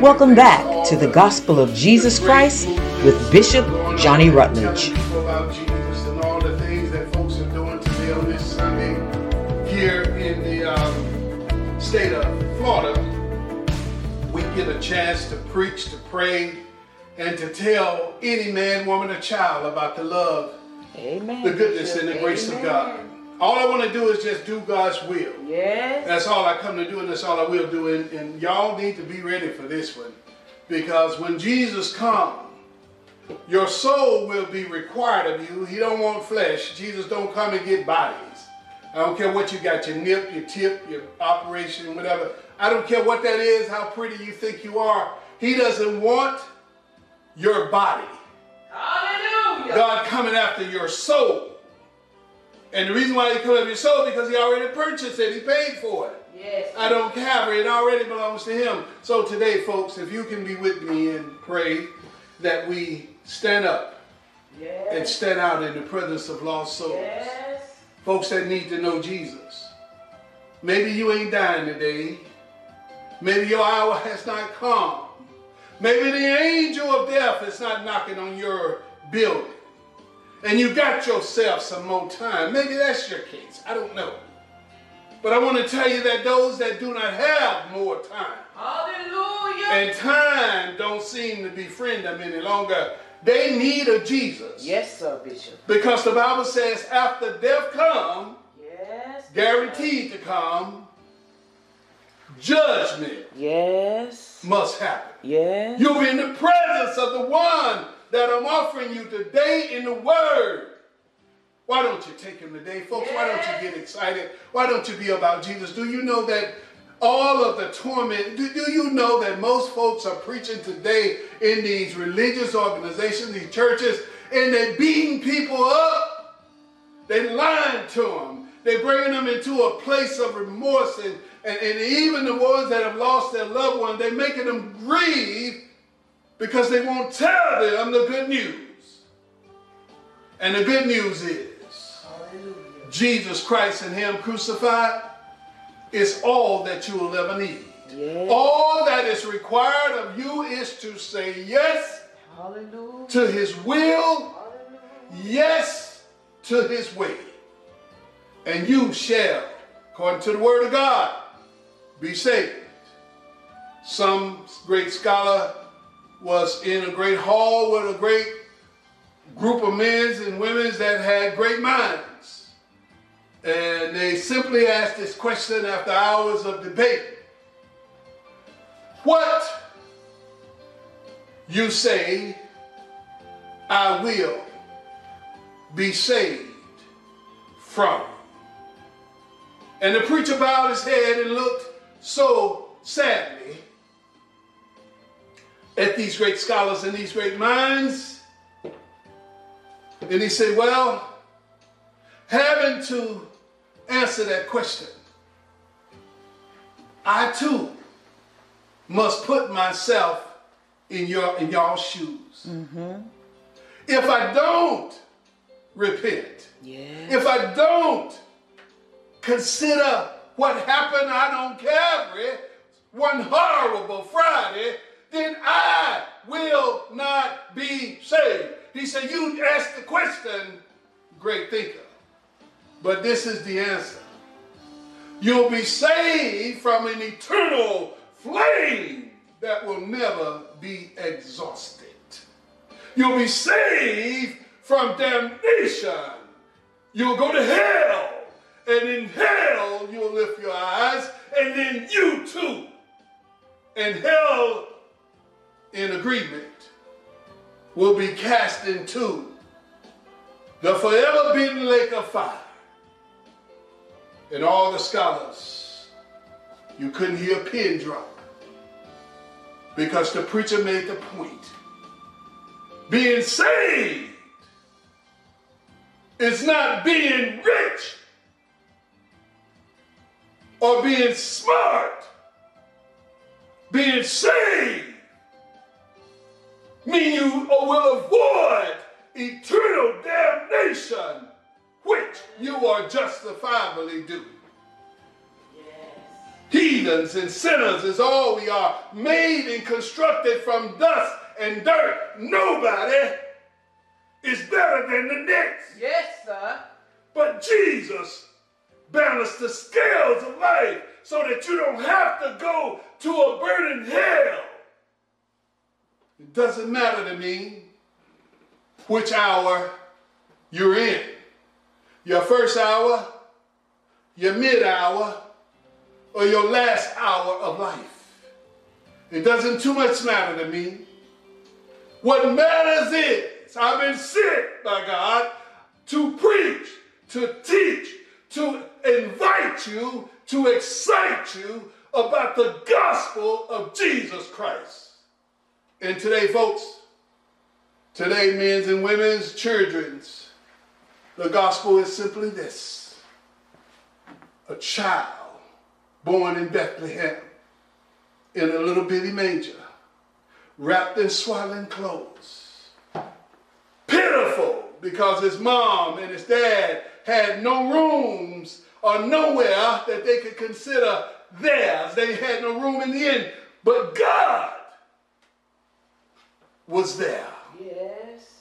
Welcome back to the Gospel of Jesus Christ with Bishop Johnny Rutledge. About Jesus and all the things that folks are doing today on this Sunday here in the state of Florida, we get a chance to preach, to pray, and to tell any man, woman, or child about the love, amen, the goodness, and the grace of God. All I want to do is just do God's will. Yes. That's all I come to do, and that's all I will do. And y'all need to be ready for this one. Because when Jesus comes, your soul will be required of you. He don't want flesh. Jesus don't come and get bodies. I don't care what you got, your nip, your tip, your operation, whatever. I don't care what that is, how pretty you think you are. He doesn't want your body. Hallelujah. God coming after your soul. And the reason why he comes after your soul is because he already purchased it. He paid for it. Yes. I don't care. It already belongs to him. So today, folks, if you can be with me and pray that we stand up, yes, and stand out in the presence of lost souls. Yes. Folks that need to know Jesus. Maybe you ain't dying today. Maybe your hour has not come. Maybe the angel of death is not knocking on your building. And you got yourself some more time. Maybe that's your case. I don't know. But I want to tell you that those that do not have more time, hallelujah, and time don't seem to befriend them any longer, they need a Jesus. Yes, sir, Bishop. Because the Bible says after death come, yes, guaranteed to come, judgment, yes, must happen. Yes. You're in the presence of the one that I'm offering you today in the Word. Why don't you take him today, folks? Yes. Why don't you get excited? Why don't you be about Jesus? Do you know that all of the torment, do you know that most folks are preaching today in these religious organizations, these churches, and they're beating people up? They're lying to them. They're bringing them into a place of remorse, and even the ones that have lost their loved ones, they're making them grieve because they won't tell them the good news. And the good news is, Jesus Christ and him crucified is all that you will ever need. Yes. All that is required of you is to say yes, hallelujah, to his will, hallelujah, yes to his way. And you shall, according to the word of God, be saved. Some great scholar was in a great hall with a great group of men and women that had great minds. And they simply asked this question after hours of debate. What you say, I will be saved from? And the preacher bowed his head and looked so sadly at these great scholars and these great minds. And he said, well, having to answer that question, I too must put myself in y'all's shoes. Mm-hmm. If I don't repent, yes, if I don't consider what happened on Calvary, one horrible Friday, then I will not be saved. He said, you asked the question, great thinker, but this is the answer. You'll be saved from an eternal flame that will never be exhausted. You'll be saved from damnation. You'll go to hell, and in hell you'll lift your eyes, and then you too, and hell in agreement, will be cast into the forever beaten lake of fire. And all the scholars, you couldn't hear a pin drop because the preacher made the point. Being saved is not being rich or being smart. Being saved means you will avoid eternal damnation, which you are justifiably due. Yes. He heathens and sinners is all we are, made and constructed from dust and dirt. Nobody is better than the next. Yes, sir. But Jesus balanced the scales of life so that you don't have to go to a burning hell. It doesn't matter to me which hour you're in. Your first hour, your mid-hour, or your last hour of life. It doesn't too much matter to me. What matters is I've been sent by God to preach, to teach, to invite you, to excite you about the gospel of Jesus Christ. And today, folks, today, men's and women's, children's, the gospel is simply this. A child born in Bethlehem in a little bitty manger, wrapped in swaddling clothes. Pitiful, because his mom and his dad had no rooms or nowhere that they could consider theirs. They had no room in the inn, but God was there. Yes.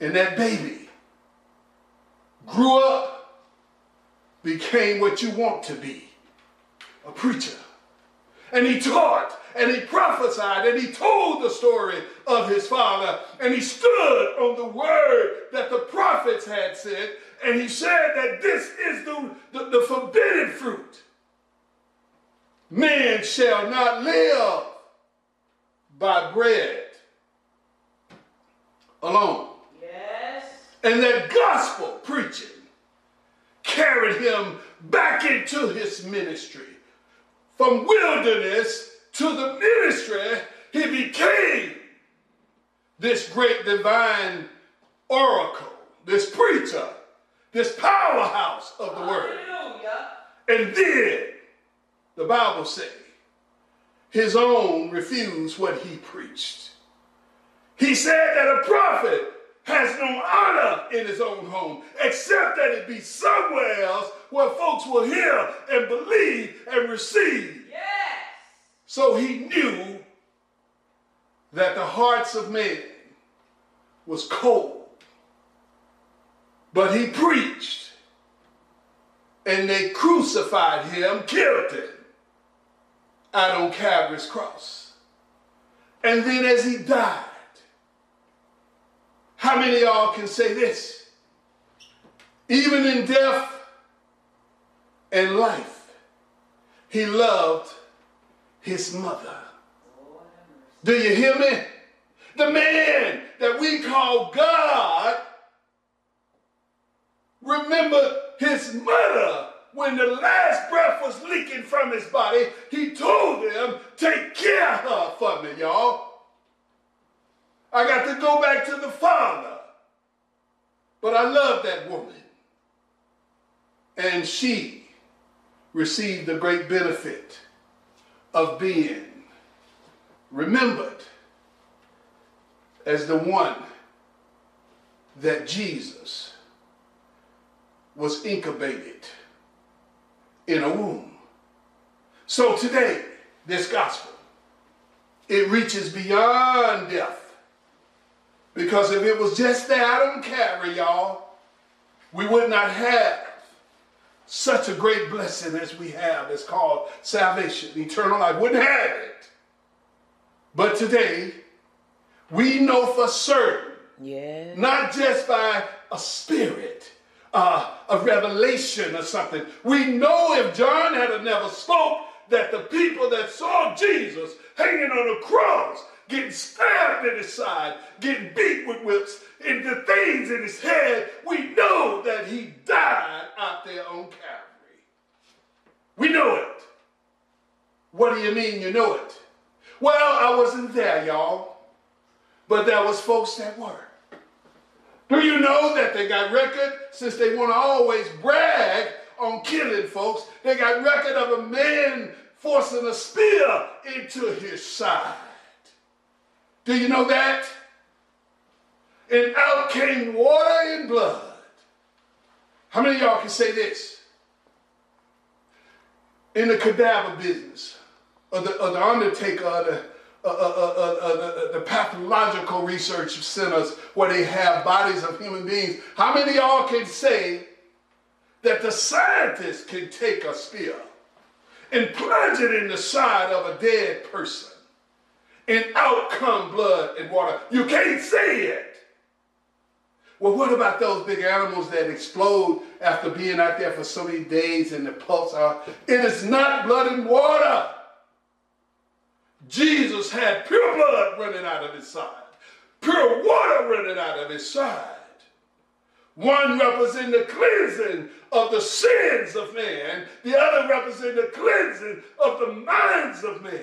And that baby grew up, became what you want to be, a preacher. And he taught, and he prophesied, and he told the story of his father, and he stood on the word that the prophets had said, and he said that this is the forbidden fruit. Man shall not live by bread alone. Yes. And that gospel preaching carried him back into his ministry. From wilderness to the ministry, he became this great divine oracle, this preacher, this powerhouse of the word. Hallelujah. And then, the Bible says, his own refused what he preached. He said that a prophet has no honor in his own home, except that it be somewhere else where folks will hear and believe and receive. Yes. So he knew that the hearts of men was cold, but he preached, and they crucified him, killed him out on Calvary's cross. And then as he died, how many of y'all can say this? Even in death and life, he loved his mother. Do you hear me? The man that we call God remembered his mother when the last breath was leaking from his body. He told them, take care of her for me, y'all. I got to go back to the Father. But I love that woman. And she received the great benefit of being remembered as the one that Jesus was incubated in a womb. So today, this gospel, it reaches beyond death. Because if it was just that on Calvary, y'all, we would not have such a great blessing as we have. It's called salvation, eternal life. Wouldn't have it. But today, we know for certain, yeah, not just by a spirit, a revelation or something. We know if John had never spoke, that the people that saw Jesus hanging on a cross, getting stabbed in his side, getting beat with whips, and the things in his head, we know that he died out there on Calvary. We know it. What do you mean you know it? Well, I wasn't there, y'all, but there was folks that were. Do you know that they got record, since they want to always brag on killing folks, they got record of a man forcing a spear into his side. Do you know that? And out came water and blood. How many of y'all can say this? in the cadaver business, or the undertaker, or the pathological research centers where they have bodies of human beings. How many of y'all can say that the scientists can take a spear and plunge it in the side of a dead person and out come blood and water? You can't say it. Well, what about those big animals that explode after being out there for so many days and the pulse out? It is not blood and water. Jesus had pure blood running out of his side, pure water running out of his side. One representing the cleansing of the sins of man, the other representing the cleansing of the minds of men,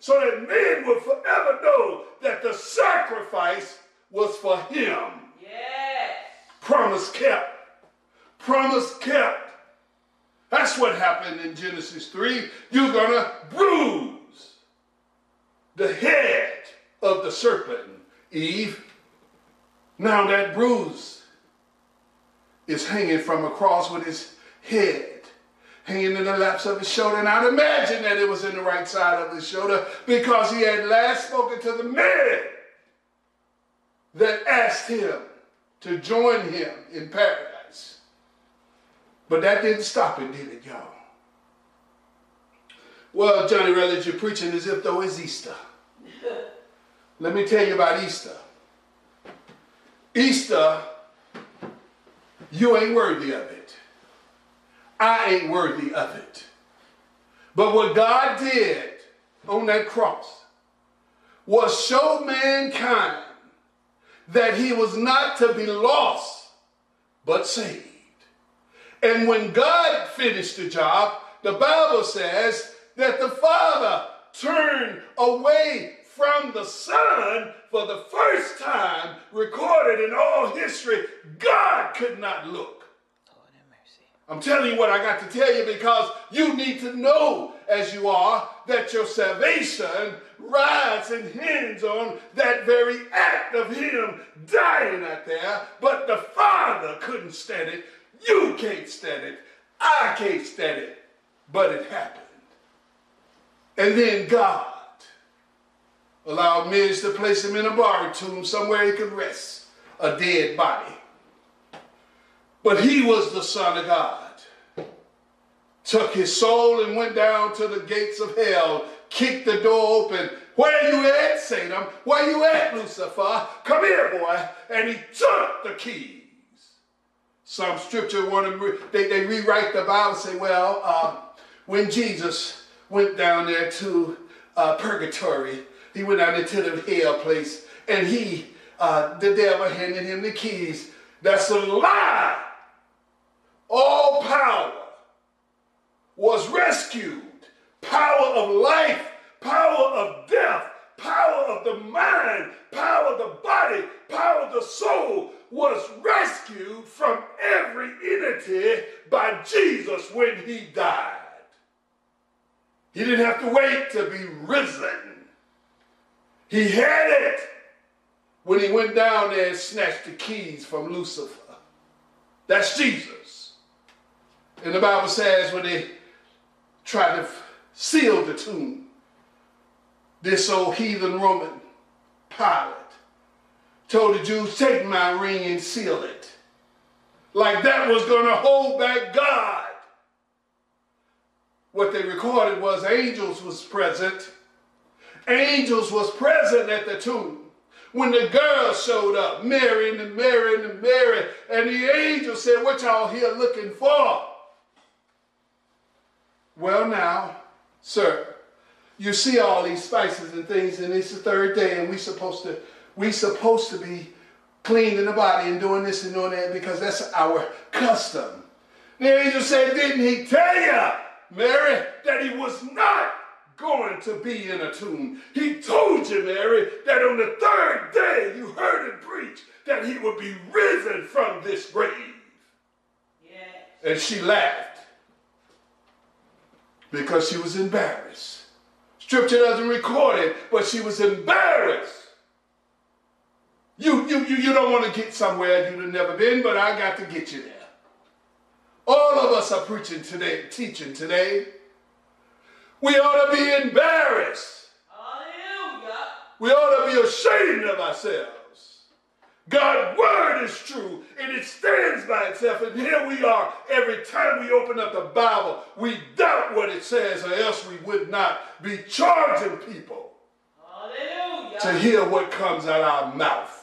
so that men will forever know that the sacrifice was for him. Yes. Promise kept. Promise kept. That's what happened in Genesis 3. You're going to bruise the head of the serpent, Eve. Now that bruise is hanging from a cross with his head hanging in the laps of his shoulder. And I'd imagine that it was in the right side of his shoulder because he had last spoken to the man that asked him to join him in paradise. But that didn't stop it, did it, y'all? Well, Johnny Rutledge, you're preaching as if though it's Easter. Let me tell you about Easter. Easter, you ain't worthy of it. I ain't worthy of it. But what God did on that cross was show mankind that he was not to be lost, but saved. And when God finished the job, the Bible says that the Father turned away from the Son for the first time recorded in all history. God could not look. Lord have mercy. I'm telling you what I got to tell you because you need to know as you are that your salvation rides and hinges on that very act of him dying out there. But the Father couldn't stand it. You can't stand it. I can't stand it. But it happened. And then God allowed men to place him in a borrowed tomb somewhere he could rest, a dead body. But he was the Son of God. Took his soul and went down to the gates of hell, kicked the door open. Where you at, Satan? Where you at, Lucifer? Come here, boy. And he took the keys. Some scripture want to, they rewrite the Bible and say, well, when Jesus went down there to purgatory, he went down into the hell place, and he, the devil, handed him the keys. That's a lie. All power was rescued. Power of life, power of death, power of the mind, power of the body, power of the soul was rescued from every entity by Jesus when he died. He didn't have to wait to be risen. He had it when he went down there and snatched the keys from Lucifer. That's Jesus. And the Bible says when they tried to seal the tomb, this old heathen Roman Pilate told the Jews, take my ring and seal it. Like that was going to hold back God. What they recorded was angels was present. Angels was present at the tomb. When the girl showed up, Mary and Mary and Mary, and the angel said, what y'all here looking for? Well now, sir, you see all these spices and things, and it's the third day, and we supposed to be clean in the body and doing this and doing that because that's our custom. The angel said, didn't he tell you, Mary, that he was not going to be in a tomb? He told you, Mary, that on the third day you heard him preach that he would be risen from this grave. Yes. And she laughed because she was embarrassed. Scripture doesn't record it, but she was embarrassed. You don't want to get somewhere you've never been, but I got to get you there. All of us are preaching today, teaching today. We ought to be embarrassed. Hallelujah. We ought to be ashamed of ourselves. God's word is true, and it stands by itself. And here we are, every time we open up the Bible, we doubt what it says, or else we would not be charging people Hallelujah. To hear what comes out of our mouth.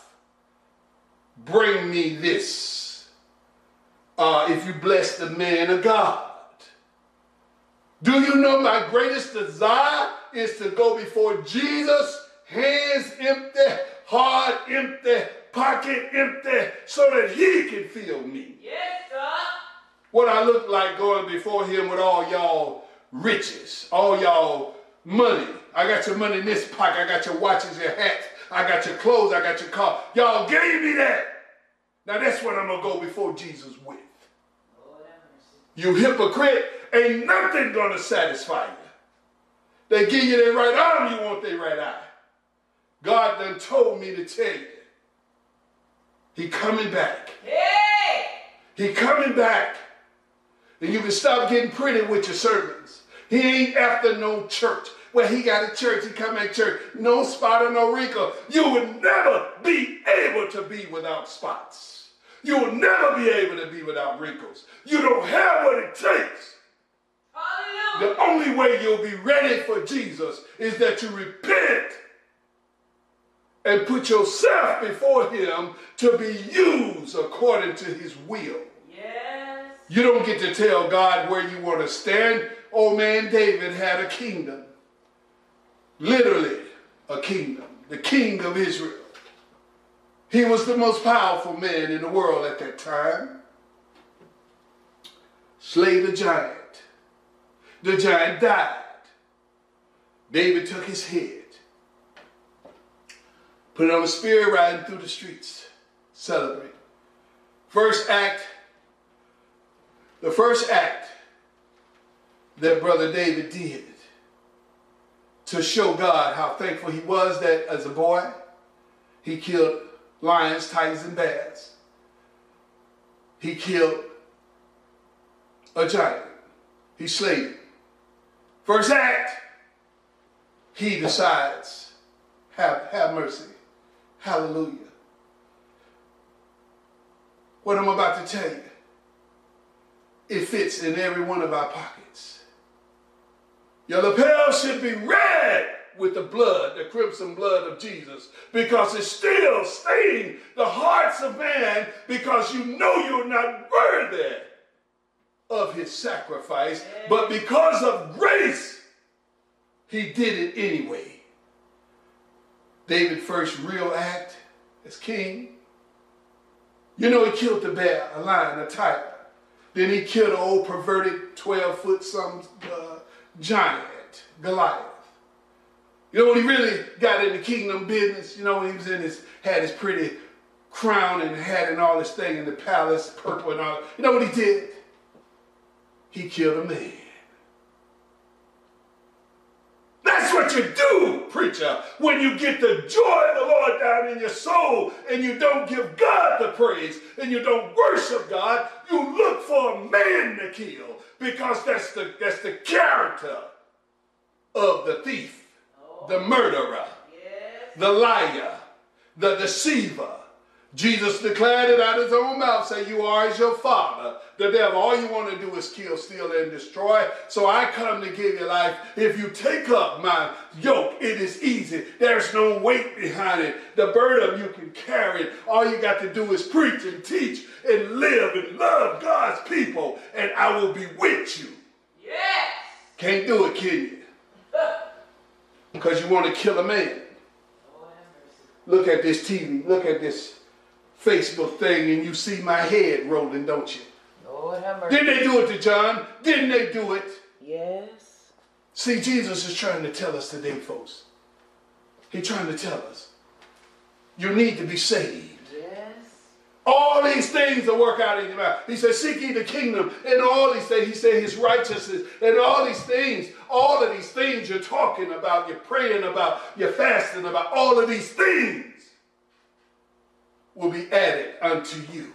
Bring me this. If you bless the man of God. Do you know my greatest desire is to go before Jesus, hands empty, heart empty, pocket empty, so that he can feel me. Yes, sir. What I look like going before him with all y'all riches, all y'all money. I got your money in this pocket. I got your watches, your hats. I got your clothes. I got your car. Y'all gave me that. Now that's what I'm going to go before Jesus with. You hypocrite, ain't nothing going to satisfy you. They give you their right arm, you want their right eye. God done told me to tell you. He coming back. Hey! He coming back. And you can stop getting pretty with your sermons. He ain't after no church. Well, he got a church, he come at church. No spot or no wrinkle. You would never be able to be without spots. You will never be able to be without wrinkles. You don't have what it takes. Hallelujah. The only way you'll be ready for Jesus is that you repent and put yourself before him to be used according to his will. Yes. You don't get to tell God where you want to stand. Old man David had a kingdom. Literally a kingdom. The king of Israel. He was the most powerful man in the world at that time. Slay the giant. The giant died. David took his head, put it on a spear, riding through the streets, celebrating. The first act that brother David did to show God how thankful he was that as a boy, he killed lions, tigers, and bears. He killed a giant. He slayed him. First act, he decides, have mercy. Hallelujah. What I'm about to tell you, it fits in every one of our pockets. Your lapels should be red with the blood, the crimson blood of Jesus, because it still stains the hearts of man, because you know you're not worthy of his sacrifice, but because of grace, he did it anyway. David's first real act as king, you know, he killed the bear, a lion, a tiger. Then he killed an old perverted 12-foot some giant, Goliath. You know, when he really got in the kingdom business, you know, when he was in had his pretty crown and hat and all this thing in the palace, purple and all, you know what he did? He killed a man. That's what you do, preacher, when you get the joy of the Lord down in your soul and you don't give God the praise and you don't worship God, you look for a man to kill, because that's the character of the thief. The murderer, yes. The liar, the deceiver. Jesus declared it out of his own mouth, saying, you are as your father, the devil. All you want to do is kill, steal, and destroy. So I come to give you life. If you take up my yoke, it is easy. There's no weight behind it. The burden you can carry it. All you got to do is preach and teach and live and love God's people, and I will be with you. Yes. Can't do it, can you? Because you want to kill a man. Look at this TV, look at this Facebook thing, and you see my head rolling, don't you? Lord have mercy. Didn't they do it to John? Didn't they do it? Yes. See, Jesus is trying to tell us today, folks. He's trying to tell us, you need to be saved. Yes. All these things will work out in your mouth. He said, seek ye the kingdom, and all these things. He said, his righteousness, and all these things. All of these things you're talking about, you're praying about, you're fasting about, all of these things will be added unto you.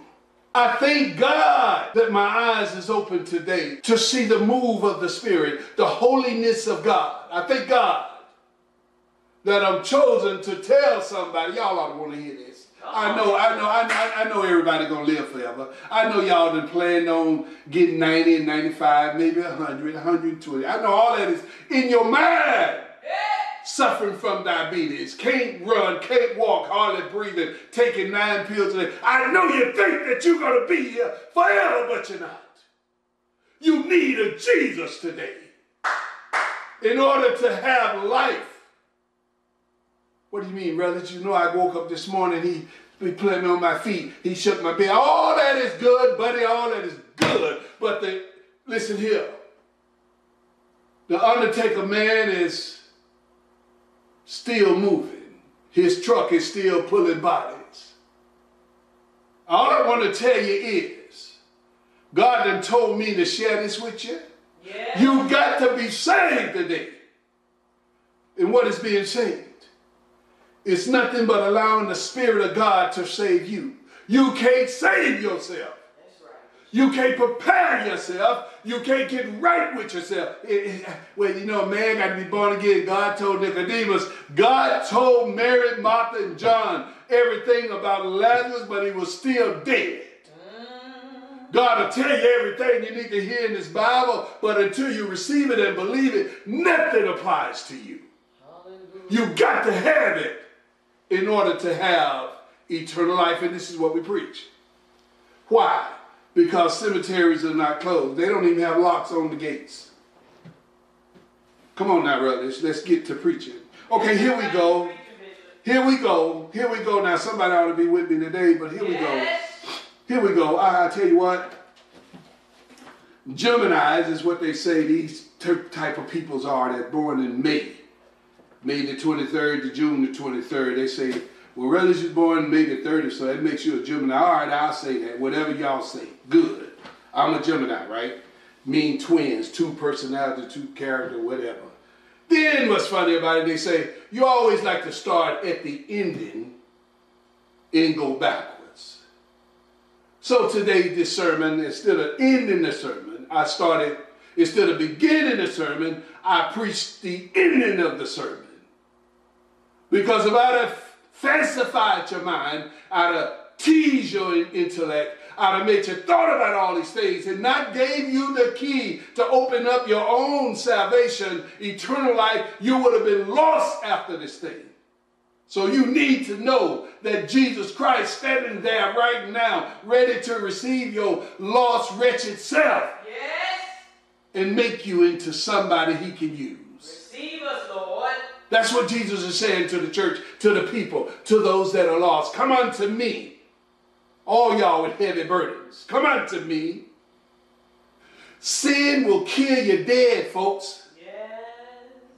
I thank God that my eyes is open today to see the move of the Spirit, the holiness of God. I thank God that I'm chosen to tell somebody. Y'all ought to want to hear this. I know everybody gonna live forever. I know y'all done planned on getting 90 and 95, maybe 100, 120. I know all that is in your mind. Suffering from diabetes, can't run, can't walk, hardly breathing, taking 9 pills a day. I know you think that you're going to be here forever, but you're not. You need a Jesus today in order to have life. What do you mean, brother? You know I woke up this morning, he put me on my feet, he shook my bed. All that is good, buddy, all that is good. But listen here, the undertaker man is still moving. His truck is still pulling bodies. All I want to tell you is, God done told me to share this with you. Yeah. You got to be saved today. And what is being saved? It's nothing but allowing the Spirit of God to save you. You can't save yourself. That's right. You can't prepare yourself. You can't get right with yourself. Well, you know, man got to be born again. God told Nicodemus. God told Mary, Martha, and John everything about Lazarus, but he was still dead. God will tell you everything you need to hear in this Bible, but until you receive it and believe it, nothing applies to you. You got to have it in order to have eternal life, and this is what we preach. Why? Because cemeteries are not closed. They don't even have locks on the gates. Come on now, brothers. Let's get to preaching. Okay, here we go. Here we go. Here we go. Now, somebody ought to be with me today, but here we go. Here we go. I tell you what. Geminis is what they say these type of peoples are that are born in May. May the 23rd to June the 23rd. They say, well, brothers, you're born May the 30th, so that makes you a Gemini. All right, I'll say that. Whatever y'all say, good. I'm a Gemini, right? Mean twins, 2 personality, 2 character, whatever. Then what's funny about it, they say, you always like to start at the ending and go backwards. So today, this sermon, instead of ending the sermon, I started, instead of beginning the sermon, I preached the ending of the sermon. Because about a fancified your mind, I'd have teased your intellect, I'd have made you thought about all these things and not gave you the key to open up your own salvation, eternal life, you would have been lost after this thing. So you need to know that Jesus Christ standing there right now, ready to receive your lost, wretched self. Yes. And make you into somebody he can use. Receive us, Lord. That's what Jesus is saying to the church, to the people, to those that are lost. Come unto me, all y'all with heavy burdens. Come unto me. Sin will kill you dead, folks. Yes.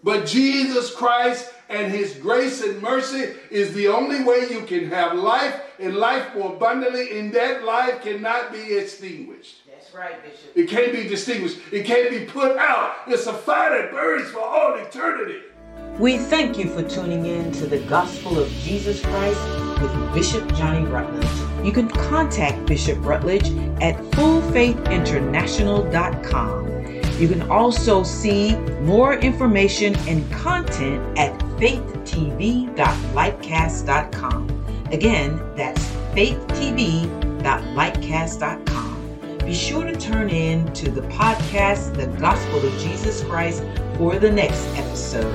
But Jesus Christ and his grace and mercy is the only way you can have life, and life more abundantly, and that life cannot be extinguished. That's right, Bishop. It can't be distinguished. It can't be put out. It's a fire that burns for all eternity. We thank you for tuning in to the Gospel of Jesus Christ with Bishop Johnny Rutledge. You can contact Bishop Rutledge at fullfaithinternational.com. You can also see more information and content at faithtv.lightcast.com. Again, that's faithtv.lightcast.com. Be sure to turn in to the podcast, The Gospel of Jesus Christ, for the next episode.